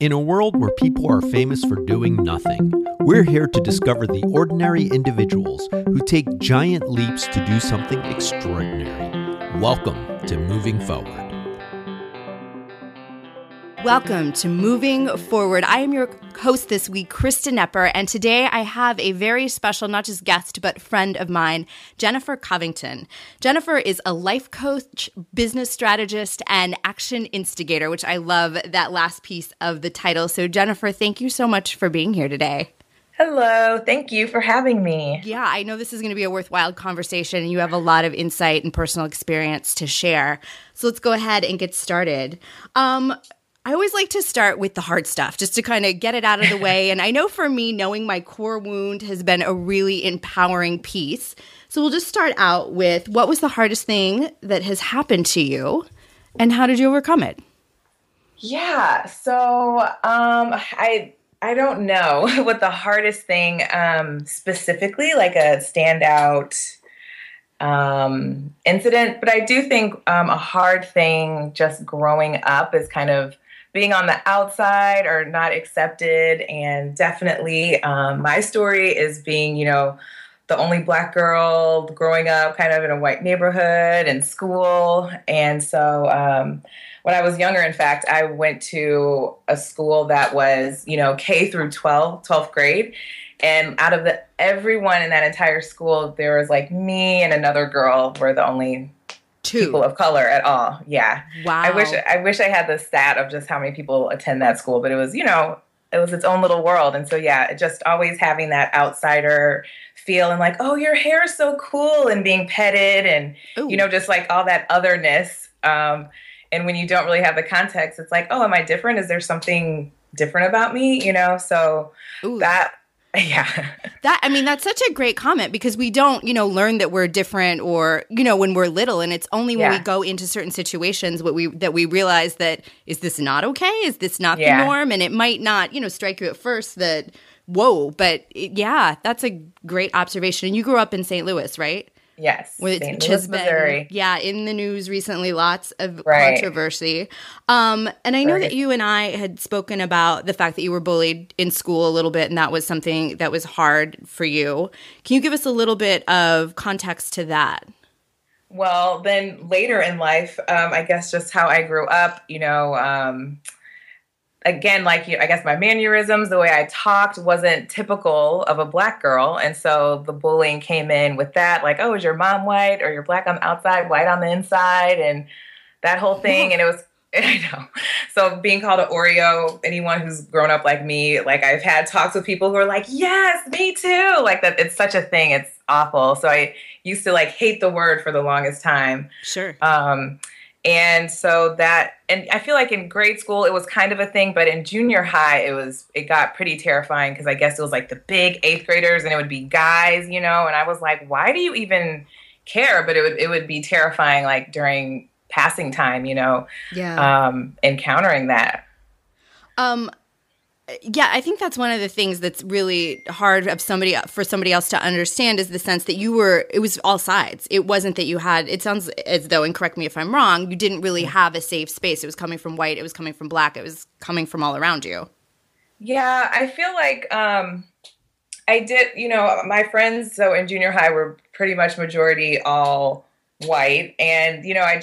In a world where people are famous for doing nothing, we're here to discover the ordinary individuals who take giant leaps to do something extraordinary. Welcome to Moving Forward. Welcome to Moving Forward. I am your host this week, Krista Nepper, and today I have a very special, not just guest, but friend of mine, Jennifer Covington. Jennifer is a life coach, business strategist, and action instigator, which I love that last piece of the title. So Jennifer, thank you so much for being here today. Hello. Thank you for having me. Yeah, I know this is going to be a worthwhile conversation, and you have a lot of insight and personal experience to share. So let's go ahead and get started. I always like to start with the hard stuff just to kind of get it out of the way. And I know for me, knowing my core wound has been a really empowering piece. So we'll just start out with what was the hardest thing that has happened to you and how did you overcome it? Yeah. So I don't know what the hardest thing specifically, like a standout incident, but I do think a hard thing just growing up is kind of being on the outside or not accepted. And definitely my story is being, you know, the only Black girl growing up kind of in a white neighborhood and school. And so when I was younger, in fact, I went to a school that was, you know, K through 12, 12th grade. And out of everyone in that entire school, there was like me and another girl were the only two people of color at all. Yeah. Wow. I wish I had the stat of just how many people attend that school, but it was, you know, it was its own little world. And so, yeah, just always having that outsider feel and like, oh, your hair is so cool and being petted and, ooh, you know, just like all that otherness. And when you don't really have the context, it's like, oh, am I different? Is there something different about me? You know, so ooh, that. Yeah. That's such a great comment because we don't, you know, learn that we're different or, you know, when we're little, and it's only when we go into certain situations that we realize that, is this not okay? Is this not the norm? And it might not, you know, strike you at first that, whoa, but that's a great observation. And you grew up in St. Louis, right? Yes. St. Louis, Missouri. Yeah, in the news recently, lots of controversy. And I know that you and I had spoken about the fact that you were bullied in school a little bit, and that was something that was hard for you. Can you give us a little bit of context to that? Well, then later in life, I guess just how I grew up, you know, again, like, I guess my mannerisms, the way I talked wasn't typical of a Black girl. And so the bullying came in with that, like, oh, is your mom white or you're Black on the outside, white on the inside, and that whole thing. And it was, I know. So being called an Oreo, anyone who's grown up like me, like I've had talks with people who are like, yes, me too. Like that, it's such a thing. It's awful. So I used to like hate the word for the longest time. Sure. And so that, and I feel like in grade school, it was kind of a thing, but in junior high, it got pretty terrifying because I guess it was like the big eighth graders and it would be guys, you know, and I was like, why do you even care? But it would be terrifying, like during passing time, you know, encountering that. Yeah, I think that's one of the things that's really hard for somebody else to understand is the sense that it was all sides. It wasn't that you had, it sounds as though, and correct me if I'm wrong, you didn't really have a safe space. It was coming from white, it was coming from Black, it was coming from all around you. Yeah, I feel like I did, you know, my friends, so in junior high were pretty much majority all white. And, you know, I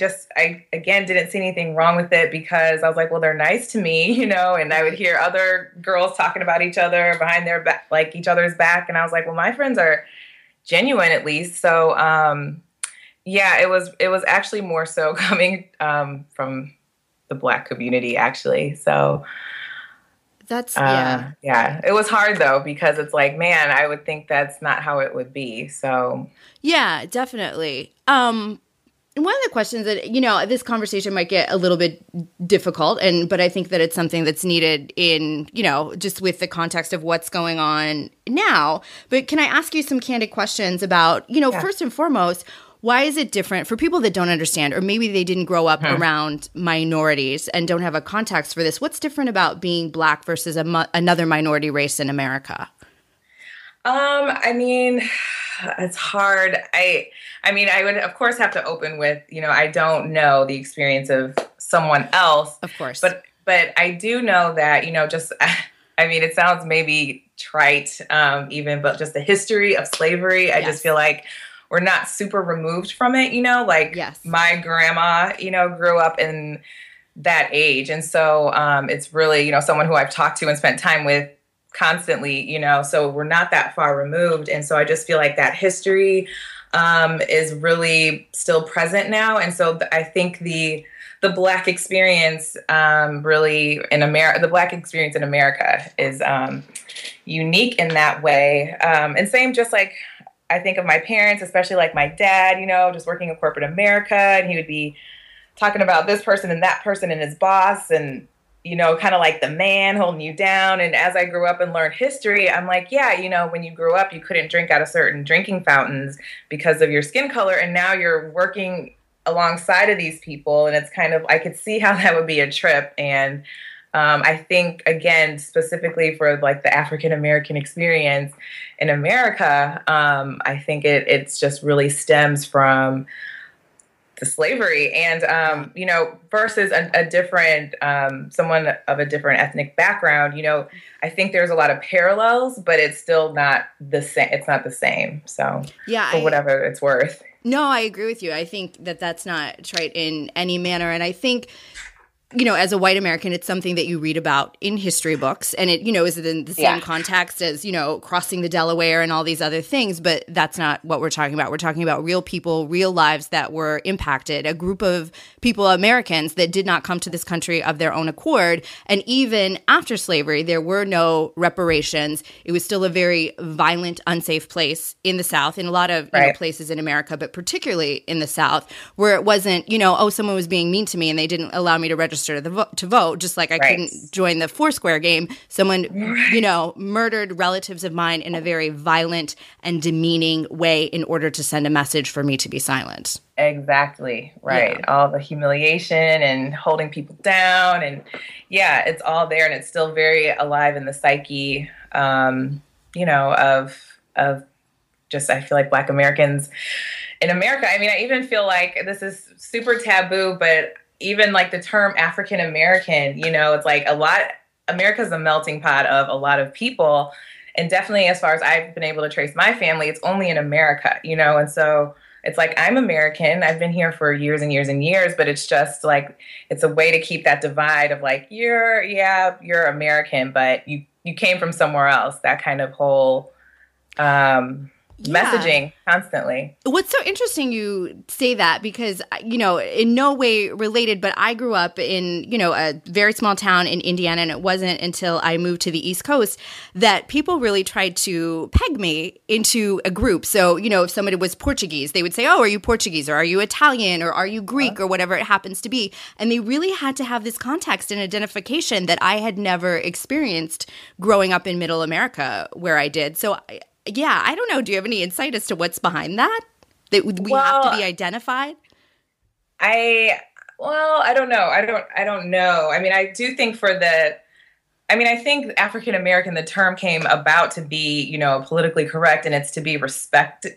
again, didn't see anything wrong with it because I was like, well, they're nice to me, you know, and I would hear other girls talking about each other behind their back, like each other's back. And I was like, well, my friends are genuine at least. So, yeah, it was actually more so coming, from the Black community actually. So that's, it was hard though, because it's like, man, I would think that's not how it would be. So yeah, definitely. One of the questions that, you know, this conversation might get a little bit difficult, but I think that it's something that's needed in, you know, just with the context of what's going on now. But can I ask you some candid questions about, you know, first and foremost, why is it different for people that don't understand, or maybe they didn't grow up around minorities and don't have a context for this? What's different about being Black versus another minority race in America? I mean, it's hard. I would of course have to open with, you know, I don't know the experience of someone else. Of course. But But I do know that, you know, just, I mean, it sounds maybe trite even, but just the history of slavery, I just feel like we're not super removed from it, you know, like my grandma, you know, grew up in that age. And so it's really, you know, someone who I've talked to and spent time with constantly, you know, so we're not that far removed. And so I just feel like that history is really still present now. And so I think the Black experience really in America, the Black experience in America is unique in that way. And same, just like I think of my parents, especially like my dad, you know, just working in corporate America, and he would be talking about this person and that person and his boss and, you know, kind of like the man holding you down. And as I grew up and learned history, I'm like, yeah, you know, when you grew up, you couldn't drink out of certain drinking fountains because of your skin color. And now you're working alongside of these people. And it's kind of, I could see how that would be a trip. And I think, again, specifically for like the African-American experience in America, I think it's just really stems from the slavery and, you know, versus a different, someone of a different ethnic background, you know, I think there's a lot of parallels, but it's still not the same. It's not the same. So yeah, for whatever it's worth. No, I agree with you. I think that that's not trite in any manner. And I think, you know, as a white American, it's something that you read about in history books, and it, you know, is in the same context as, you know, crossing the Delaware and all these other things, but that's not what we're talking about. We're talking about real people, real lives that were impacted, a group of people, Americans, that did not come to this country of their own accord. And even after slavery, there were no reparations. It was still a very violent, unsafe place in the South, in a lot of you know, places in America, but particularly in the South, where it wasn't, you know, oh, someone was being mean to me and they didn't allow me to register to vote, just like I couldn't join the Foursquare game. Someone, you know, murdered relatives of mine in a very violent and demeaning way in order to send a message for me to be silent. Exactly. Right. Yeah. All the humiliation and holding people down. And yeah, it's all there, and it's still very alive in the psyche, you know, of just, I feel like Black Americans in America. I mean, I even feel like this is super taboo, but even like the term African American, you know, it's like a lot, America's a melting pot of a lot of people. And definitely as far as I've been able to trace my family, it's only in America, you know? And so it's like, I'm American. I've been here for years and years and years, but it's just like, it's a way to keep that divide of like, you're American, but you came from somewhere else. That kind of whole, messaging constantly. What's so interesting you say that, because, you know, in no way related, but I grew up in, you know, a very small town in Indiana, and it wasn't until I moved to the East Coast that people really tried to peg me into a group. So, you know, if somebody was Portuguese, they would say, oh, are you Portuguese, or are you Italian, or are you Greek, or whatever it happens to be. And they really had to have this context and identification that I had never experienced growing up in middle America where I did. So yeah, I don't know. Do you have any insight as to what's behind that? That we have to be identified? I don't know. I don't know. I mean, I do think I think African American, the term came about to be, you know, politically correct, and it's to be respectable.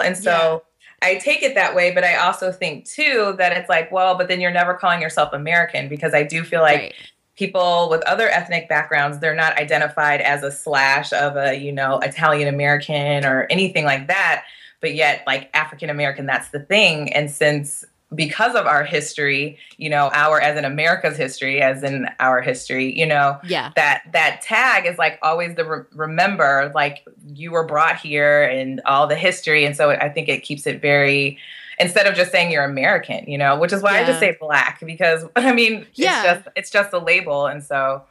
And so I take it that way, but I also think too that it's like, well, but then you're never calling yourself American, because I do feel like people with other ethnic backgrounds, they're not identified as a slash of a, you know, Italian American or anything like that. But yet, like, African American, that's the thing. And since, because of our history, you know, as in America's history, you know, that tag is like always the remember, like, you were brought here and all the history. And so I think it keeps it very, instead of just saying you're American, you know, which is why I just say Black, because, I mean, it's just a label. And so,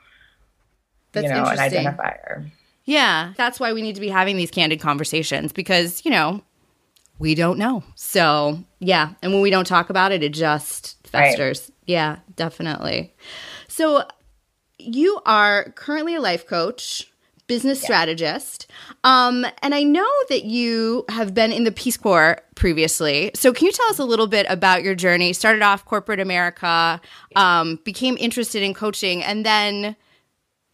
that's, you know, an identifier. Yeah. That's why we need to be having these candid conversations, because, you know, we don't know. So, yeah. And when we don't talk about it, it just festers. Right. Yeah, definitely. So you are currently a life coach, business strategist. And I know that you have been in the Peace Corps previously. So can you tell us a little bit about your journey? Started off corporate America, became interested in coaching, and then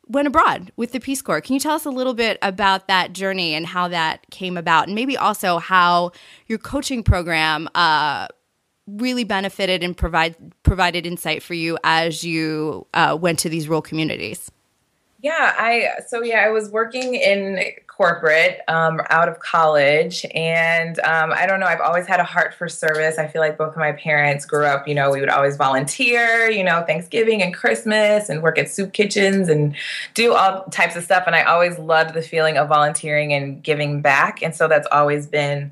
went abroad with the Peace Corps. Can you tell us a little bit about that journey and how that came about? And maybe also how your coaching program really benefited and provided insight for you as you went to these rural communities? Yeah, I was working in corporate out of college, and I don't know, I've always had a heart for service. I feel like both of my parents grew up, we would always volunteer, Thanksgiving and Christmas, and work at soup kitchens and do all types of stuff. And I always loved the feeling of volunteering and giving back. And so that's always been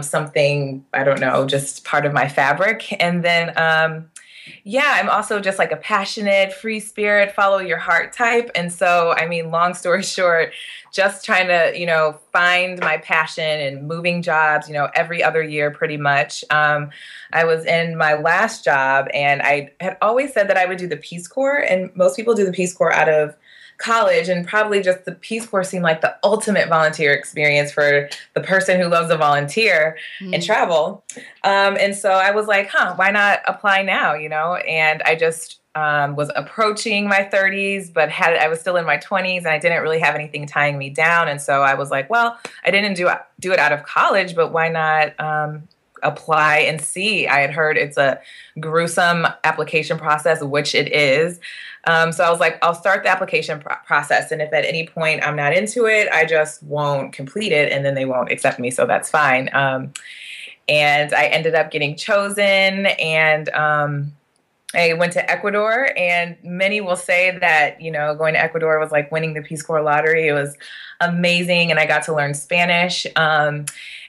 something, I don't know, just part of my fabric. And then, I'm also just like a passionate, free spirit, follow your heart type. And so, long story short, just trying to, find my passion and moving jobs, every other year, pretty much. I was in my last job, and I had always said that I would do the Peace Corps, and most people do the Peace Corps out of college, and probably just the Peace Corps seemed like the ultimate volunteer experience for the person who loves to volunteer and travel. And so I was like, why not apply now? And I just was approaching my 30s, but I was still in my 20s, and I didn't really have anything tying me down. And so I was like, well, I didn't do it out of college, but why not apply and see? I had heard it's a gruesome application process, which it is. So I was like, I'll start the application process. And if at any point I'm not into it, I just won't complete it, and then they won't accept me. So that's fine. And I ended up getting chosen, and I went to Ecuador, and many will say that, going to Ecuador was like winning the Peace Corps lottery. It was amazing. And I got to learn Spanish.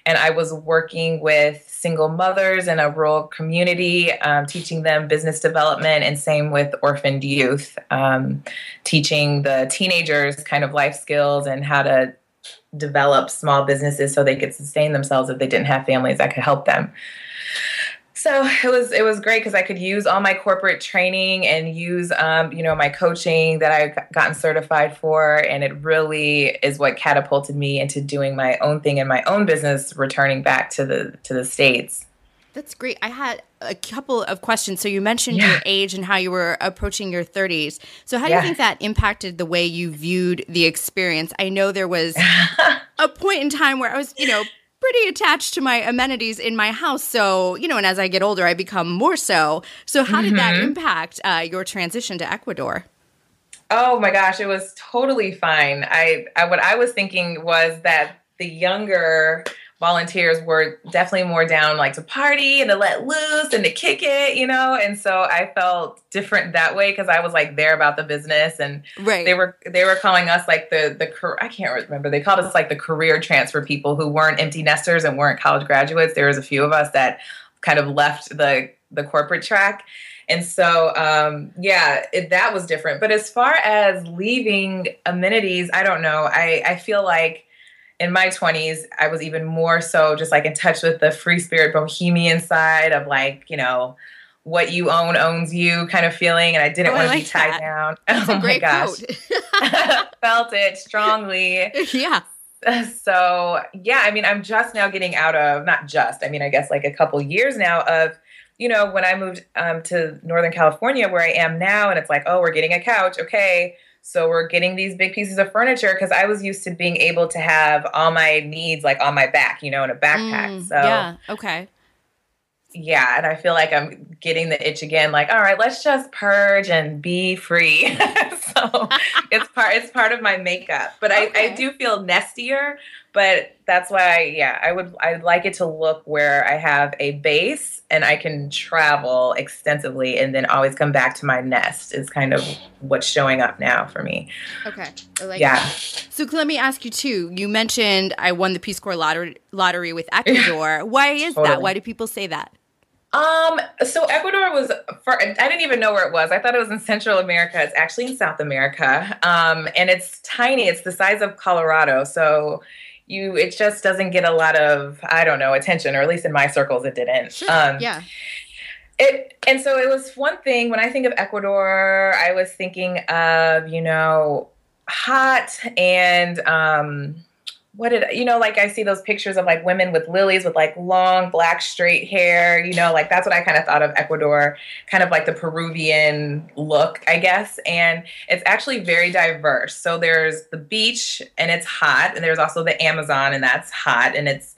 And I was working with single mothers in a rural community, teaching them business development, and same with orphaned youth, teaching the teenagers kind of life skills and how to develop small businesses so they could sustain themselves if they didn't have families that could help them. So it was great because I could use all my corporate training and use, my coaching that I've gotten certified for. And it really is what catapulted me into doing my own thing and my own business, returning back to the States. That's great. I had a couple of questions. So you mentioned your age and how you were approaching your 30s. So how do you think that impacted the way you viewed the experience? I know there was a point in time where I was, pretty attached to my amenities in my house. So, and as I get older, I become more so. So how did that impact your transition to Ecuador? Oh my gosh, it was totally fine. What I was thinking was that the younger volunteers were definitely more down like to party and to let loose and to kick it, And so I felt different that way because I was like there about the business, and they were calling us like the I can't remember. They called us like the career transfer people who weren't empty nesters and weren't college graduates. There was a few of us that kind of left the corporate track. And so, that was different. But as far as leaving amenities, I don't know. I feel like in my 20s, I was even more so just like in touch with the free spirit bohemian side of like, what you own owns you kind of feeling. And I didn't want to be tied down. That's a great quote. Felt it strongly. Yeah. So, I'm just now getting out of, I guess like a couple years now of, when I moved to Northern California where I am now, and it's like, oh, we're getting a couch. Okay. So we're getting these big pieces of furniture because I was used to being able to have all my needs like on my back, in a backpack. So yeah, okay. Yeah, and I feel like I'm getting the itch again. Like, all right, let's just purge and be free. So it's part of my makeup. But I do feel nestier. But that's why, I'd like it to look where I have a base and I can travel extensively and then always come back to my nest is kind of what's showing up now for me. Okay. I like that. So let me ask you, too. You mentioned I won the Peace Corps lottery with Ecuador. Why is that? Why do people say that? So Ecuador was, I didn't even know where it was. I thought it was in Central America. It's actually in South America. And it's tiny. It's the size of Colorado. So it just doesn't get a lot of, I don't know, attention, or at least in my circles it didn't. Sure. And so it was one thing, when I think of Ecuador, I was thinking of, hot and, I see those pictures of like women with lilies with like long black straight hair, that's what I kind of thought of Ecuador, kind of like the Peruvian look, I guess. And it's actually very diverse. So there's the beach and it's hot, and there's also the Amazon and that's hot, and it's,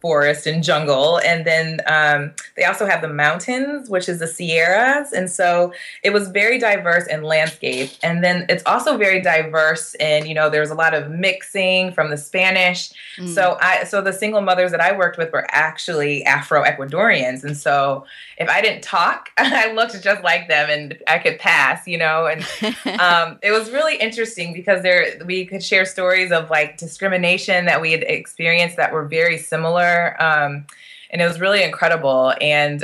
forest and jungle. And then they also have the mountains, which is the Sierras. And so it was very diverse in landscape. And then it's also very diverse in, you know, there's a lot of mixing from the Spanish. Mm. So the single mothers that I worked with were actually Afro-Ecuadorians. And so if I didn't talk, I looked just like them and I could pass, you know, and it was really interesting because we could share stories of like discrimination that we had experienced that were very similar. And it was really incredible. And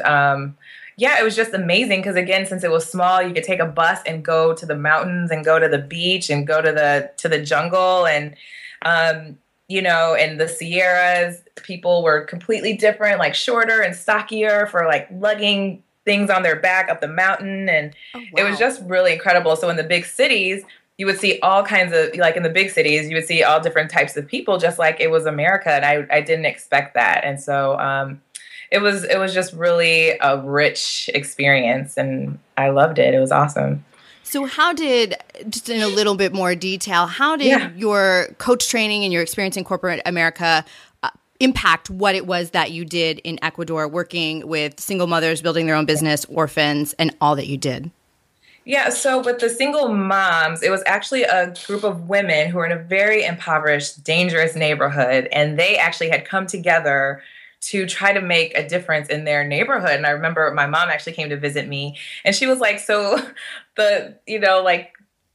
yeah, it was just amazing because, again, since it was small, you could take a bus and go to the mountains and go to the beach and go to the jungle. And, you know, in the Sierras, people were completely different, like shorter and stockier for like lugging things on their back up the mountain. And oh, wow. It was just really incredible. So in the big cities, you would see all kinds of, like in the big cities, you would see all different types of people, just like it was America. And I didn't expect that. And so it was just really a rich experience and I loved it. It was awesome. So how did, just in a little bit more detail, how did your coach training and your experience in corporate America impact what it was that you did in Ecuador, working with single mothers, building their own business, orphans, and all that you did? Yeah, so with the single moms, it was actually a group of women who were in a very impoverished, dangerous neighborhood, and they actually had come together to try to make a difference in their neighborhood. And I remember my mom actually came to visit me, and she was like, so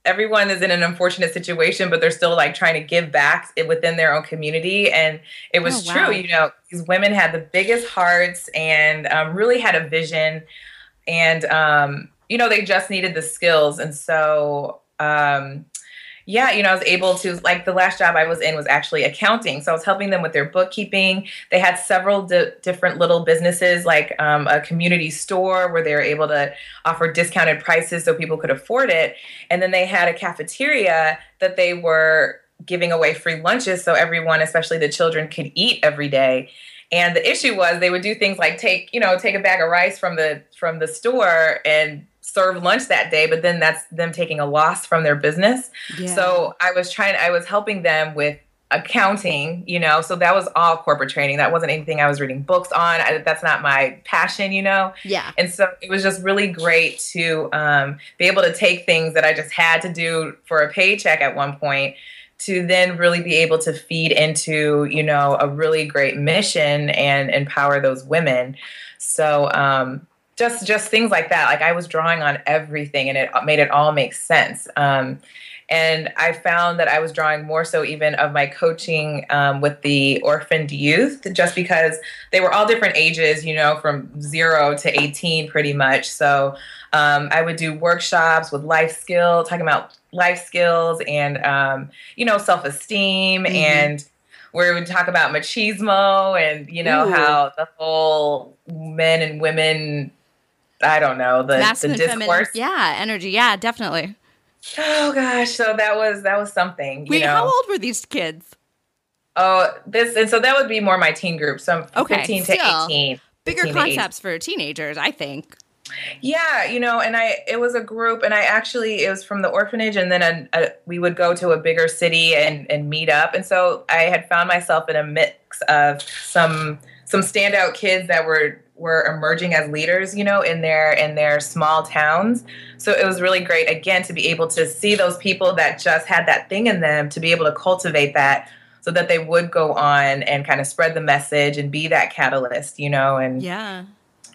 everyone is in an unfortunate situation, but they're still like trying to give back within their own community. And it was true, you know, these women had the biggest hearts and really had a vision, and you know, they just needed the skills. And so, yeah, you know, I was able to, like the last job I was in was actually accounting. So I was helping them with their bookkeeping. They had several different little businesses, like a community store where they were able to offer discounted prices so people could afford it. And then they had a cafeteria that they were giving away free lunches so everyone, especially the children, could eat every day. And the issue was they would do things like take a bag of rice from the store and serve lunch that day, but then that's them taking a loss from their business. Yeah. So I was helping them with accounting, you know, so that was all corporate training. That wasn't anything I was reading books on. That's not my passion, you know? Yeah. And so it was just really great to be able to take things that I just had to do for a paycheck at one point to then really be able to feed into, you know, a really great mission and empower those women. So, just things like that. Like I was drawing on everything and it made it all make sense. And I found that I was drawing more so even of my coaching with the orphaned youth, just because they were all different ages, you know, from 0 to 18 pretty much. So I would do workshops with talking about life skills and, you know, self-esteem mm-hmm. and where we would talk about machismo and, you know, how the whole men and women, I don't know, the discourse. Feminine, yeah, energy. Yeah, definitely. Oh gosh. So that was something. Wait, how old were these kids? Oh, so that would be more my teen group. So 15 to 18. Bigger concepts for teenagers, I think. Yeah, you know, and it was a group, and it was from the orphanage, and then we would go to a bigger city and meet up. And so I had found myself in a mix of some standout kids that were emerging as leaders, you know, in their small towns. So it was really great, again, to be able to see those people that just had that thing in them, to be able to cultivate that so that they would go on and kind of spread the message and be that catalyst, you know, and yeah.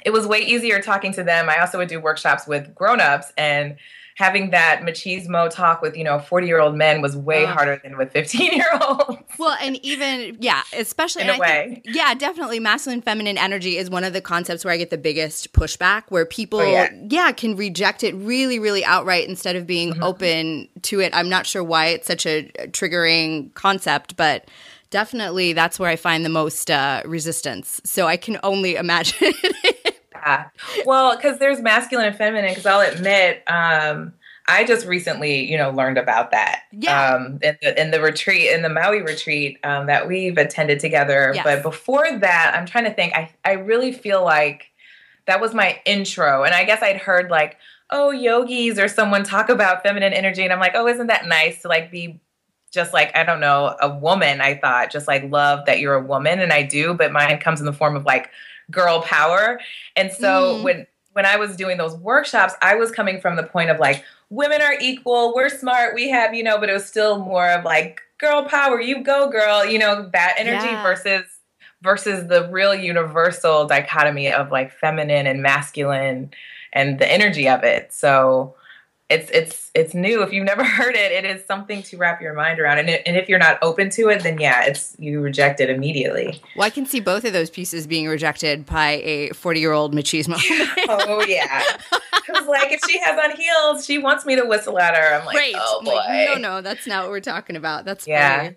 It was way easier talking to them. I also would do workshops with grown-ups, and having that machismo talk with, you know, 40-year-old men was way harder than with 15-year-olds. Well, and even, yeah, especially in a way. Yeah, definitely. Masculine, feminine energy is one of the concepts where I get the biggest pushback, where people, can reject it really, really outright instead of being mm-hmm. open to it. I'm not sure why it's such a triggering concept, but definitely that's where I find the most resistance. So I can only imagine it. Yeah. Well, because there's masculine and feminine, because I'll admit, I just recently, you know, learned about that in the Maui retreat that we've attended together. Yes. But before that, I'm trying to think, I really feel like that was my intro. And I guess I'd heard like, oh, yogis or someone talk about feminine energy. And I'm like, oh, isn't that nice to like be just like, I don't know, a woman, I thought, just like, love that you're a woman. And I do, but mine comes in the form of like girl power. And so when I was doing those workshops, I was coming from the point of like, women are equal, we're smart, we have, you know, but it was still more of like, girl power, you go girl, you know, that energy versus the real universal dichotomy of like feminine and masculine and the energy of it. So it's new. If you've never heard it, it is something to wrap your mind around. And if you're not open to it, then yeah, you reject it immediately. Well, I can see both of those pieces being rejected by a 40-year-old machismo. Oh yeah. Because like, if she has on heels, she wants me to whistle at her. I'm like, right. Oh boy. Like, no, that's not what we're talking about. That's funny.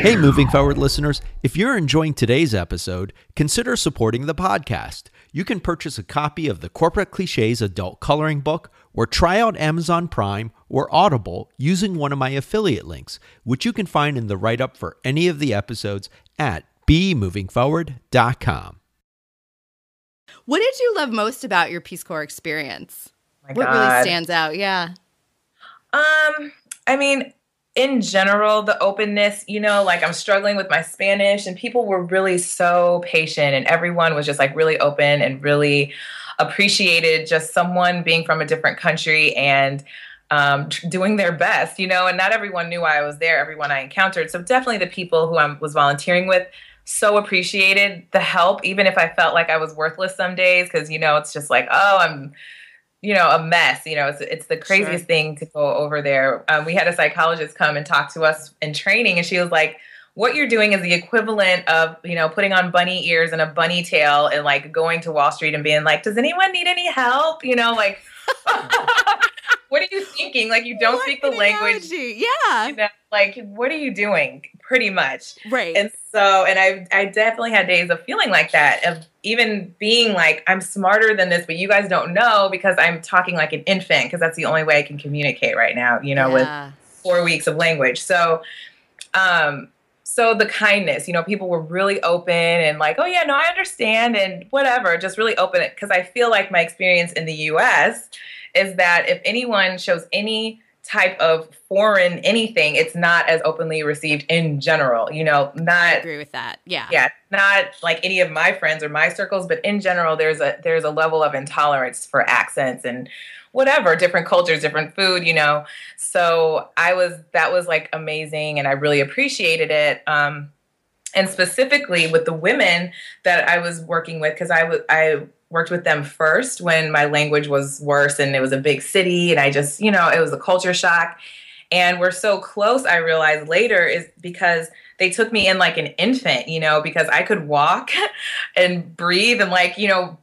Hey, Moving Forward listeners, if you're enjoying today's episode, consider supporting the podcast. You can purchase a copy of the Corporate Clichés Adult Coloring Book or try out Amazon Prime or Audible using one of my affiliate links, which you can find in the write-up for any of the episodes at BeMovingForward.com. What did you love most about your Peace Corps experience? What really stands out? Yeah. I mean, in general, the openness, you know, like I'm struggling with my Spanish and people were really so patient and everyone was just like really open and really appreciated just someone being from a different country and doing their best, you know, and not everyone knew why I was there, everyone I encountered. So definitely the people who I was volunteering with so appreciated the help, even if I felt like I was worthless some days, because, you know, it's just like, oh, I'm, you know, a mess. You know, it's the craziest thing to go over there. We had a psychologist come and talk to us in training, and she was like, what you're doing is the equivalent of, you know, putting on bunny ears and a bunny tail and like going to Wall Street and being like, does anyone need any help? You know, like, what are you thinking? Like, you don't speak the language. Yeah. You know, like, what are you doing? Pretty much. Right. And so, and I definitely had days of feeling like that, of even being like, I'm smarter than this, but you guys don't know because I'm talking like an infant, because that's the only way I can communicate right now, you know, with 4 weeks of language. So, so the kindness, you know, people were really open and like, oh, yeah, no, I understand and whatever, just really open it. Because I feel like my experience in the U.S. is that if anyone shows any type of foreign anything, it's not as openly received in general, you know, I agree with that. Yeah. Yeah. Not like any of my friends or my circles, but in general, there's a level of intolerance for accents and whatever, different cultures, different food, you know? So that was like amazing. And I really appreciated it. And specifically with the women that I was working with, cause I worked with them first when my language was worse and it was a big city. And I just, you know, it was a culture shock. And we're so close, I realized later, is because they took me in like an infant, you know, because I could walk and breathe and like, you know,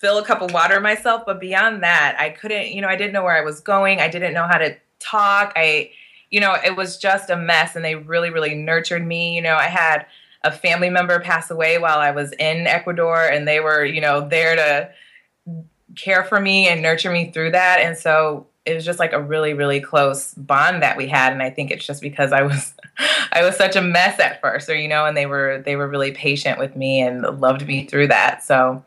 fill a cup of water myself. But beyond that, I couldn't, you know, I didn't know where I was going. I didn't know how to talk. You know, it was just a mess. And they really, really nurtured me. You know, I had a family member pass away while I was in Ecuador, and they were, you know, there to care for me and nurture me through that. And so it was just like a really, really close bond that we had. And I think it's just because I was such a mess at first, or, you know, and they were really patient with me and loved me through that. So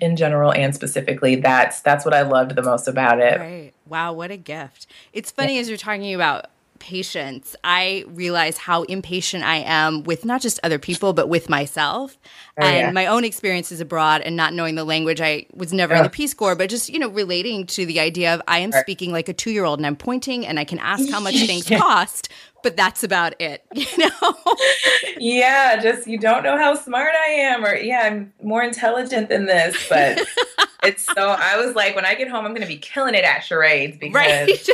in general and specifically, that's what I loved the most about it. Right. Wow. What a gift. It's funny as you're talking about patience, I realize how impatient I am with not just other people, but with myself and my own experiences abroad and not knowing the language. I was never in the Peace Corps, but just, you know, relating to the idea of I am speaking like a 2-year-old and I'm pointing and I can ask how much things cost, but that's about it, you know? Yeah, just you don't know how smart I am or, yeah, I'm more intelligent than this, but it's so I was like, when I get home, I'm going to be killing it at charades because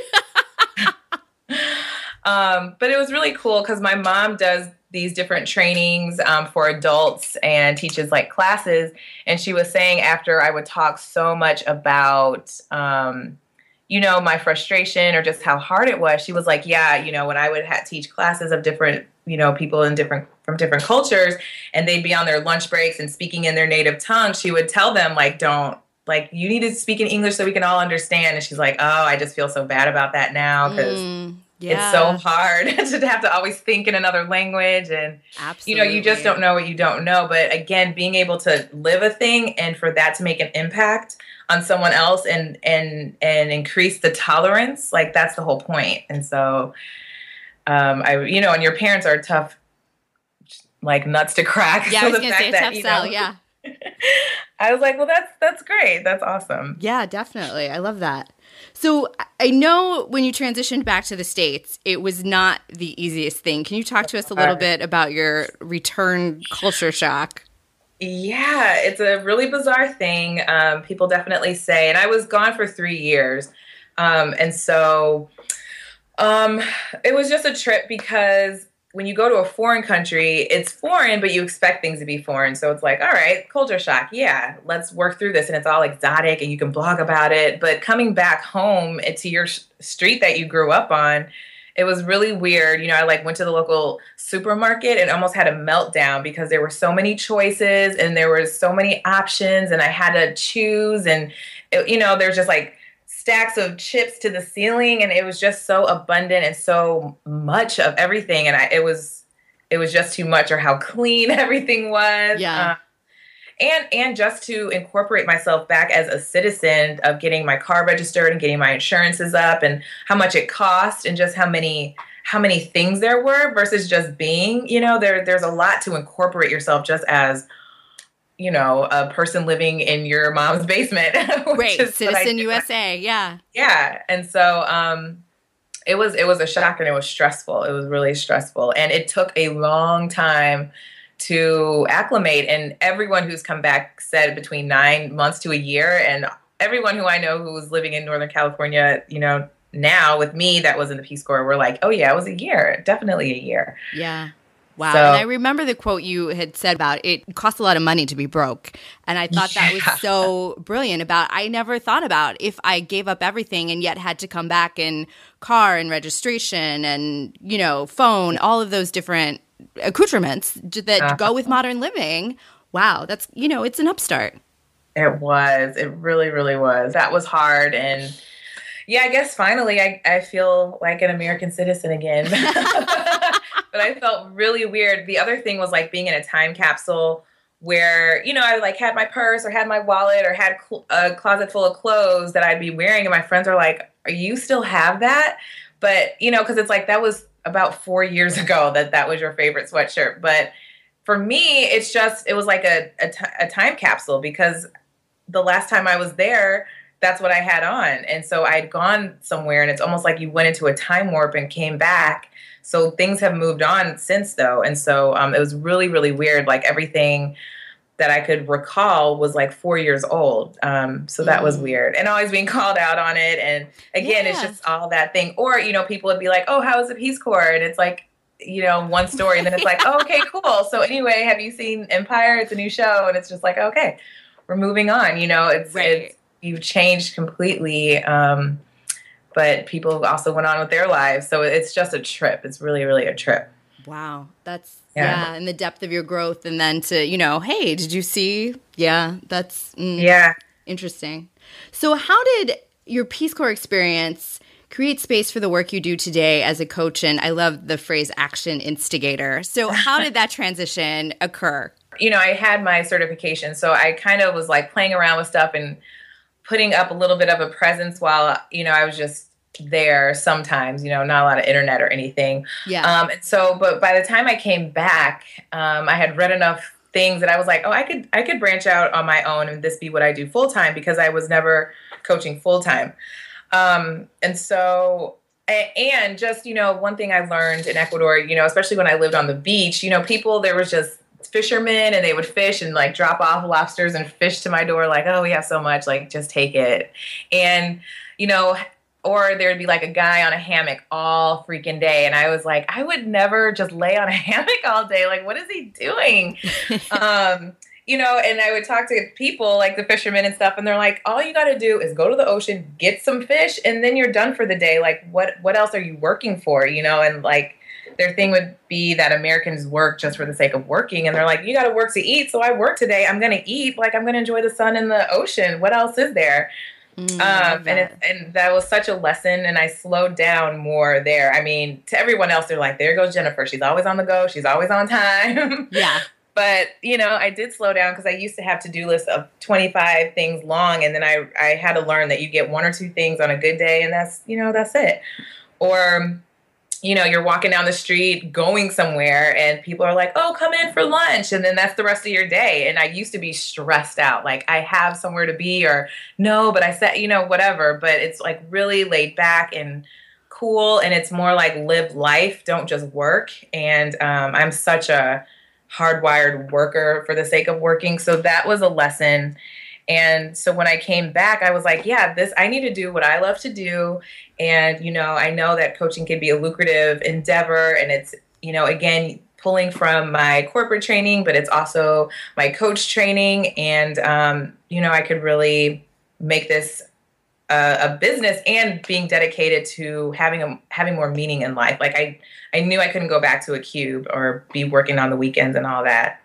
but it was really cool because my mom does these different trainings for adults and teaches like classes. And she was saying after I would talk so much about, you know, my frustration or just how hard it was. She was like, yeah, you know, when I would teach classes of different, you know, people in from different cultures and they'd be on their lunch breaks and speaking in their native tongue, she would tell them like, you need to speak in English so we can all understand. And she's like, oh, I just feel so bad about that now because it's so hard to have to always think in another language. And, you know, you just don't know what you don't know. But again, being able to live a thing and for that to make an impact on someone else and increase the tolerance, like that's the whole point. And so And your parents are tough, like nuts to crack. Yeah, so I was going to say a tough sell, yeah. I was like, well, that's great. That's awesome. Yeah, definitely. I love that. So I know when you transitioned back to the States, it was not the easiest thing. Can you talk to us a little bit about your return culture shock? Yeah, it's a really bizarre thing. People definitely say, and I was gone for 3 years. It was just a trip because when you go to a foreign country, it's foreign, but you expect things to be foreign. So it's like, all right, culture shock. Yeah, let's work through this. And it's all exotic and you can blog about it. But coming back home to your street that you grew up on, it was really weird. You know, I went to the local supermarket and almost had a meltdown because there were so many choices and there were so many options and I had to choose. And, there's just stacks of chips to the ceiling, and it was just so abundant and so much of everything, and it was just too much, or how clean everything was. Yeah. And just to incorporate myself back as a citizen of getting my car registered and getting my insurances up and how much it cost and just how many things there were versus just being, there's a lot to incorporate yourself just as a person living in your mom's basement. Right. Citizen USA. Yeah. Yeah. And so, it was a shock and it was stressful. It was really stressful. And it took a long time to acclimate. And everyone who's come back said between 9 months to a year. And everyone who I know who was living in Northern California, now with me that was in the Peace Corps, were like, oh yeah, it was a year. Definitely a year. Yeah. Wow. So, and I remember the quote you had said about it costs a lot of money to be broke. And I thought that was so brilliant about I never thought about if I gave up everything and yet had to come back in car and registration and, phone, all of those different accoutrements that go with modern living. Wow. That's, it's an upstart. It was. It really, really was. That was hard. And yeah, I guess finally I feel like an American citizen again. But I felt really weird. The other thing was being in a time capsule where, I had my purse or had my wallet or had a closet full of clothes that I'd be wearing. And my friends are like, are you still have that? But, because it's that was about 4 years ago that was your favorite sweatshirt. But for me, it's just, it was like a time capsule because the last time I was there, that's what I had on. And so I had gone somewhere and it's almost like you went into a time warp and came back. So things have moved on since, though. And so it was really, really weird. Everything that I could recall was 4 years old. So that was weird. And always being called out on it. And again, It's just all that thing. Or, people would be like, oh, how is the Peace Corps? And it's one story. And then it's oh, okay, cool. So anyway, have you seen Empire? It's a new show. And it's just okay, we're moving on. You've changed completely. But people also went on with their lives. So it's just a trip. It's really, really a trip. Wow. That's, yeah. And the depth of your growth. And then to, hey, did you see? Yeah. That's interesting. So how did your Peace Corps experience create space for the work you do today as a coach? And I love the phrase action instigator. So how did that transition occur? I had my certification. So I kind of was playing around with stuff and putting up a little bit of a presence while, I was just there sometimes, not a lot of internet or anything. Yeah. But by the time I came back, I had read enough things that I was like, oh, I could branch out on my own and this be what I do full time because I was never coaching full time. One thing I learned in Ecuador, especially when I lived on the beach, people, there was just fishermen and they would fish and drop off lobsters and fish to my door oh, we have so much, just take it. And or there'd be a guy on a hammock all freaking day, and I was I would never just lay on a hammock all day, what is he doing? And I would talk to people the fishermen and stuff, and they're all you got to do is go to the ocean, get some fish, and then you're done for the day. What else are you working for? Their thing would be that Americans work just for the sake of working. And they're you got to work to eat. So I work today. I'm going to eat. I'm going to enjoy the sun and the ocean. What else is there? And that was such a lesson. And I slowed down more there. I mean, to everyone else, they're there goes Jennifer. She's always on the go. She's always on time. Yeah. But, I did slow down because I used to have to-do lists of 25 things long. And then I had to learn that you get one or two things on a good day. And that's it. Or you know, you're walking down the street going somewhere and people are like, oh, come in for lunch. And then that's the rest of your day. And I used to be stressed out. Like, I have somewhere to be, or no, but I said, you know, whatever. But it's like really laid back and cool. And it's more like live life. Don't just work. And I'm such a hardwired worker for the sake of working. So that was a lesson. And so when I came back, I was like, yeah, this, I need to do what I love to do. And, you know, I know that coaching can be a lucrative endeavor. And it's, you know, again, pulling from my corporate training, but it's also my coach training. And, you know, I could really make this a business and being dedicated to having more meaning in life. Like I knew I couldn't go back to a cube or be working on the weekends and all that.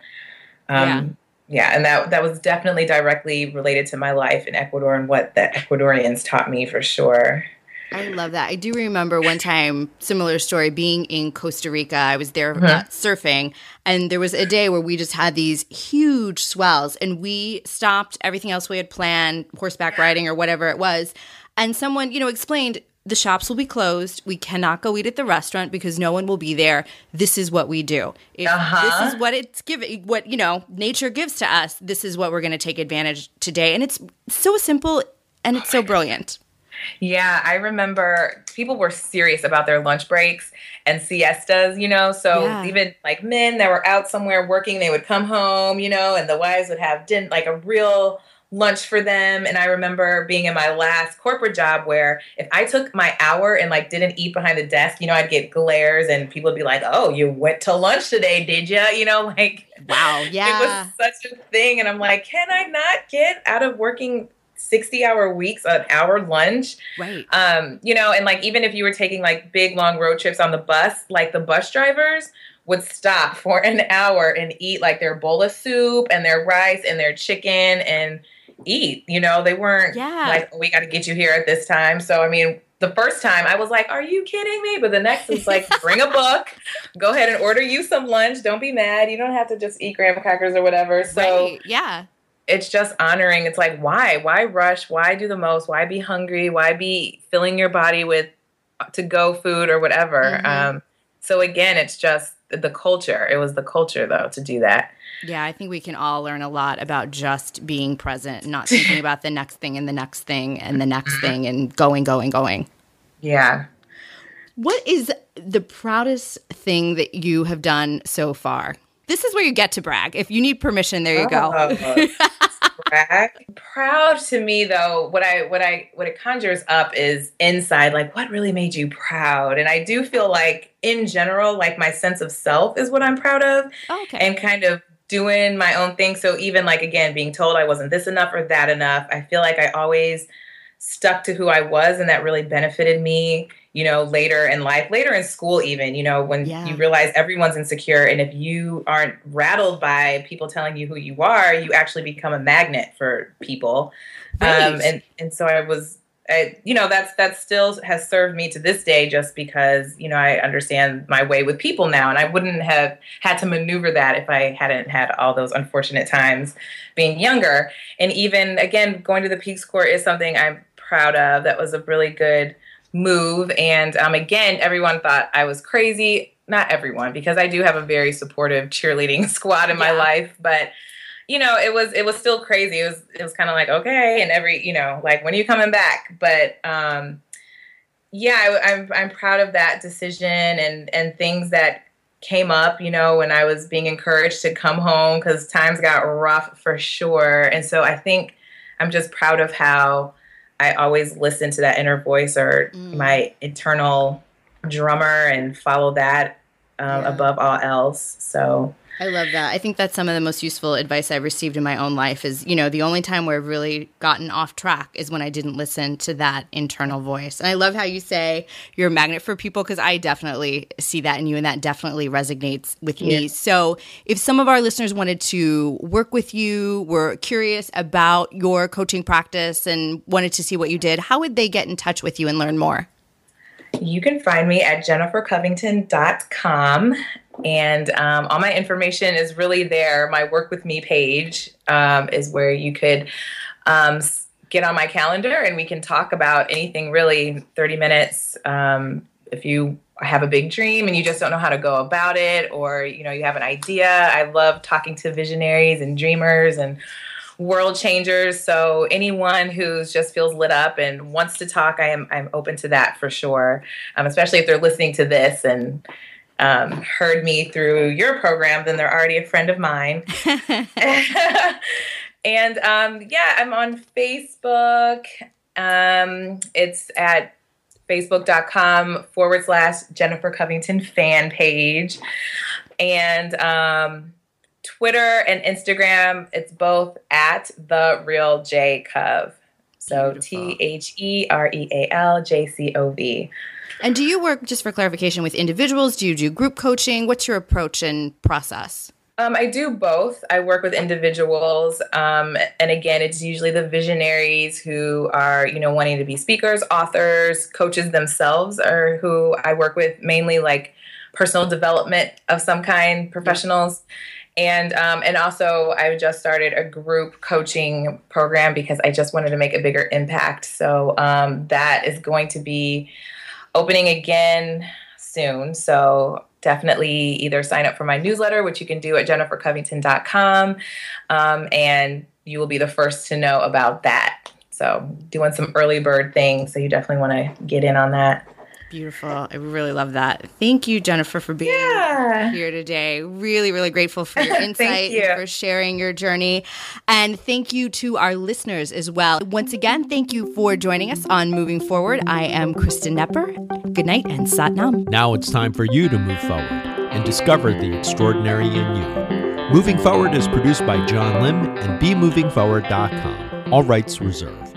Yeah, and that was definitely directly related to my life in Ecuador and what the Ecuadorians taught me for sure. I love that. I do remember one time, similar story, being in Costa Rica. I was there surfing, and there was a day where we just had these huge swells, and we stopped everything else we had planned, horseback riding or whatever it was, and someone, you know, explained, the shops will be closed. We cannot go eat at the restaurant because no one will be there. This is what we do. This is what it's giving, what, you know, nature gives to us. This is what we're going to take advantage today. And it's so simple and it's so brilliant. Yeah, I remember people were serious about their lunch breaks and siestas, you know, so even like men that were out somewhere working, they would come home, you know, and the wives would have like a real lunch for them. And I remember being in my last corporate job where if I took my hour and like didn't eat behind the desk, you know, I'd get glares and people would be like, oh, you went to lunch today, did you? You know, like, wow, yeah, it was such a thing. And I'm like, can I not get out of working 60-hour weeks an hour lunch? Right. You know, and like, even if you were taking like big, long road trips on the bus, like the bus drivers would stop for an hour and eat like their bowl of soup and their rice and their chicken and eat, you know, they weren't like, oh, we got to get you here at this time. So, I mean, the first time I was like, are you kidding me? But the next is like, bring a book, go ahead and order you some lunch. Don't be mad. You don't have to just eat graham crackers or whatever. So it's just honoring. It's like, why rush? Why do the most? Why be hungry? Why be filling your body with to-go food or whatever? So again, it's just the culture. It was the culture though, to do that. Yeah, I think we can all learn a lot about just being present, not thinking about the next thing and the next thing and the next thing and going. Yeah. What is the proudest thing that you have done so far? This is where you get to brag. If you need permission, there you go. Proud to me though, what it conjures up is inside, like what really made you proud. And I do feel like in general, like my sense of self is what I'm proud of. Okay. And kind of doing my own thing. So even like, again, being told I wasn't this enough or that enough, I feel like I always stuck to who I was, and that really benefited me, you know, later in life, later in school, even, you know, when you realize everyone's insecure. And if you aren't rattled by people telling you who you are, you actually become a magnet for people. Right. And so I you know, that still has served me to this day, just because, you know, I understand my way with people now, and I wouldn't have had to maneuver that if I hadn't had all those unfortunate times being younger. And even, again, going to the Peace Corps is something I'm proud of. That was a really good move. And again, everyone thought I was crazy. Not everyone, because I do have a very supportive cheerleading squad in my life, but you know, it was still crazy. It was kind of like, okay. And every, you know, like, when are you coming back? But, yeah, I'm proud of that decision and things that came up, you know, when I was being encouraged to come home, because times got rough for sure. And so I think I'm just proud of how I always listen to that inner voice, or my internal drummer, and follow that, above all else. So I love that. I think that's some of the most useful advice I've received in my own life is, you know, the only time where I've really gotten off track is when I didn't listen to that internal voice. And I love how you say you're a magnet for people, because I definitely see that in you, and that definitely resonates with me. So if some of our listeners wanted to work with you, were curious about your coaching practice and wanted to see what you did, how would they get in touch with you and learn more? You can find me at jennifercovington.com. And all my information is really there. My Work With Me page is where you could get on my calendar, and we can talk about anything really, 30 minutes. If you have a big dream and you just don't know how to go about it, or, you know, you have an idea. I love talking to visionaries and dreamers and world changers. So anyone who just feels lit up and wants to talk, I'm open to that for sure. Especially if they're listening to this and heard me through your program, then they're already a friend of mine. And yeah, I'm on Facebook. It's at facebook.com/Jennifer Covington fan page. And Twitter and Instagram, it's both at The Real J Cov. So TheRealJcov. And do you work, just for clarification, with individuals? Do you do group coaching? What's your approach and process? I do both. I work with individuals. And again, it's usually the visionaries who are, you know, wanting to be speakers, authors, coaches themselves are who I work with, mainly like personal development of some kind, professionals. And also I just started a group coaching program because I just wanted to make a bigger impact. So that is going to be opening again soon. So definitely either sign up for my newsletter, which you can do at jennifercovington.com, and you will be the first to know about that. So doing some early bird things, so you definitely want to get in on that. Beautiful. I really love that. Thank you, Jennifer, for being here today. Really, really grateful for your insight, and for sharing your journey. And thank you to our listeners as well. Once again, thank you for joining us on Moving Forward. I am Krista Nepper. Good night and Sat Nam. Now it's time for you to move forward and discover the extraordinary in you. Moving Forward is produced by John Lim and BeMovingForward.com. All rights reserved.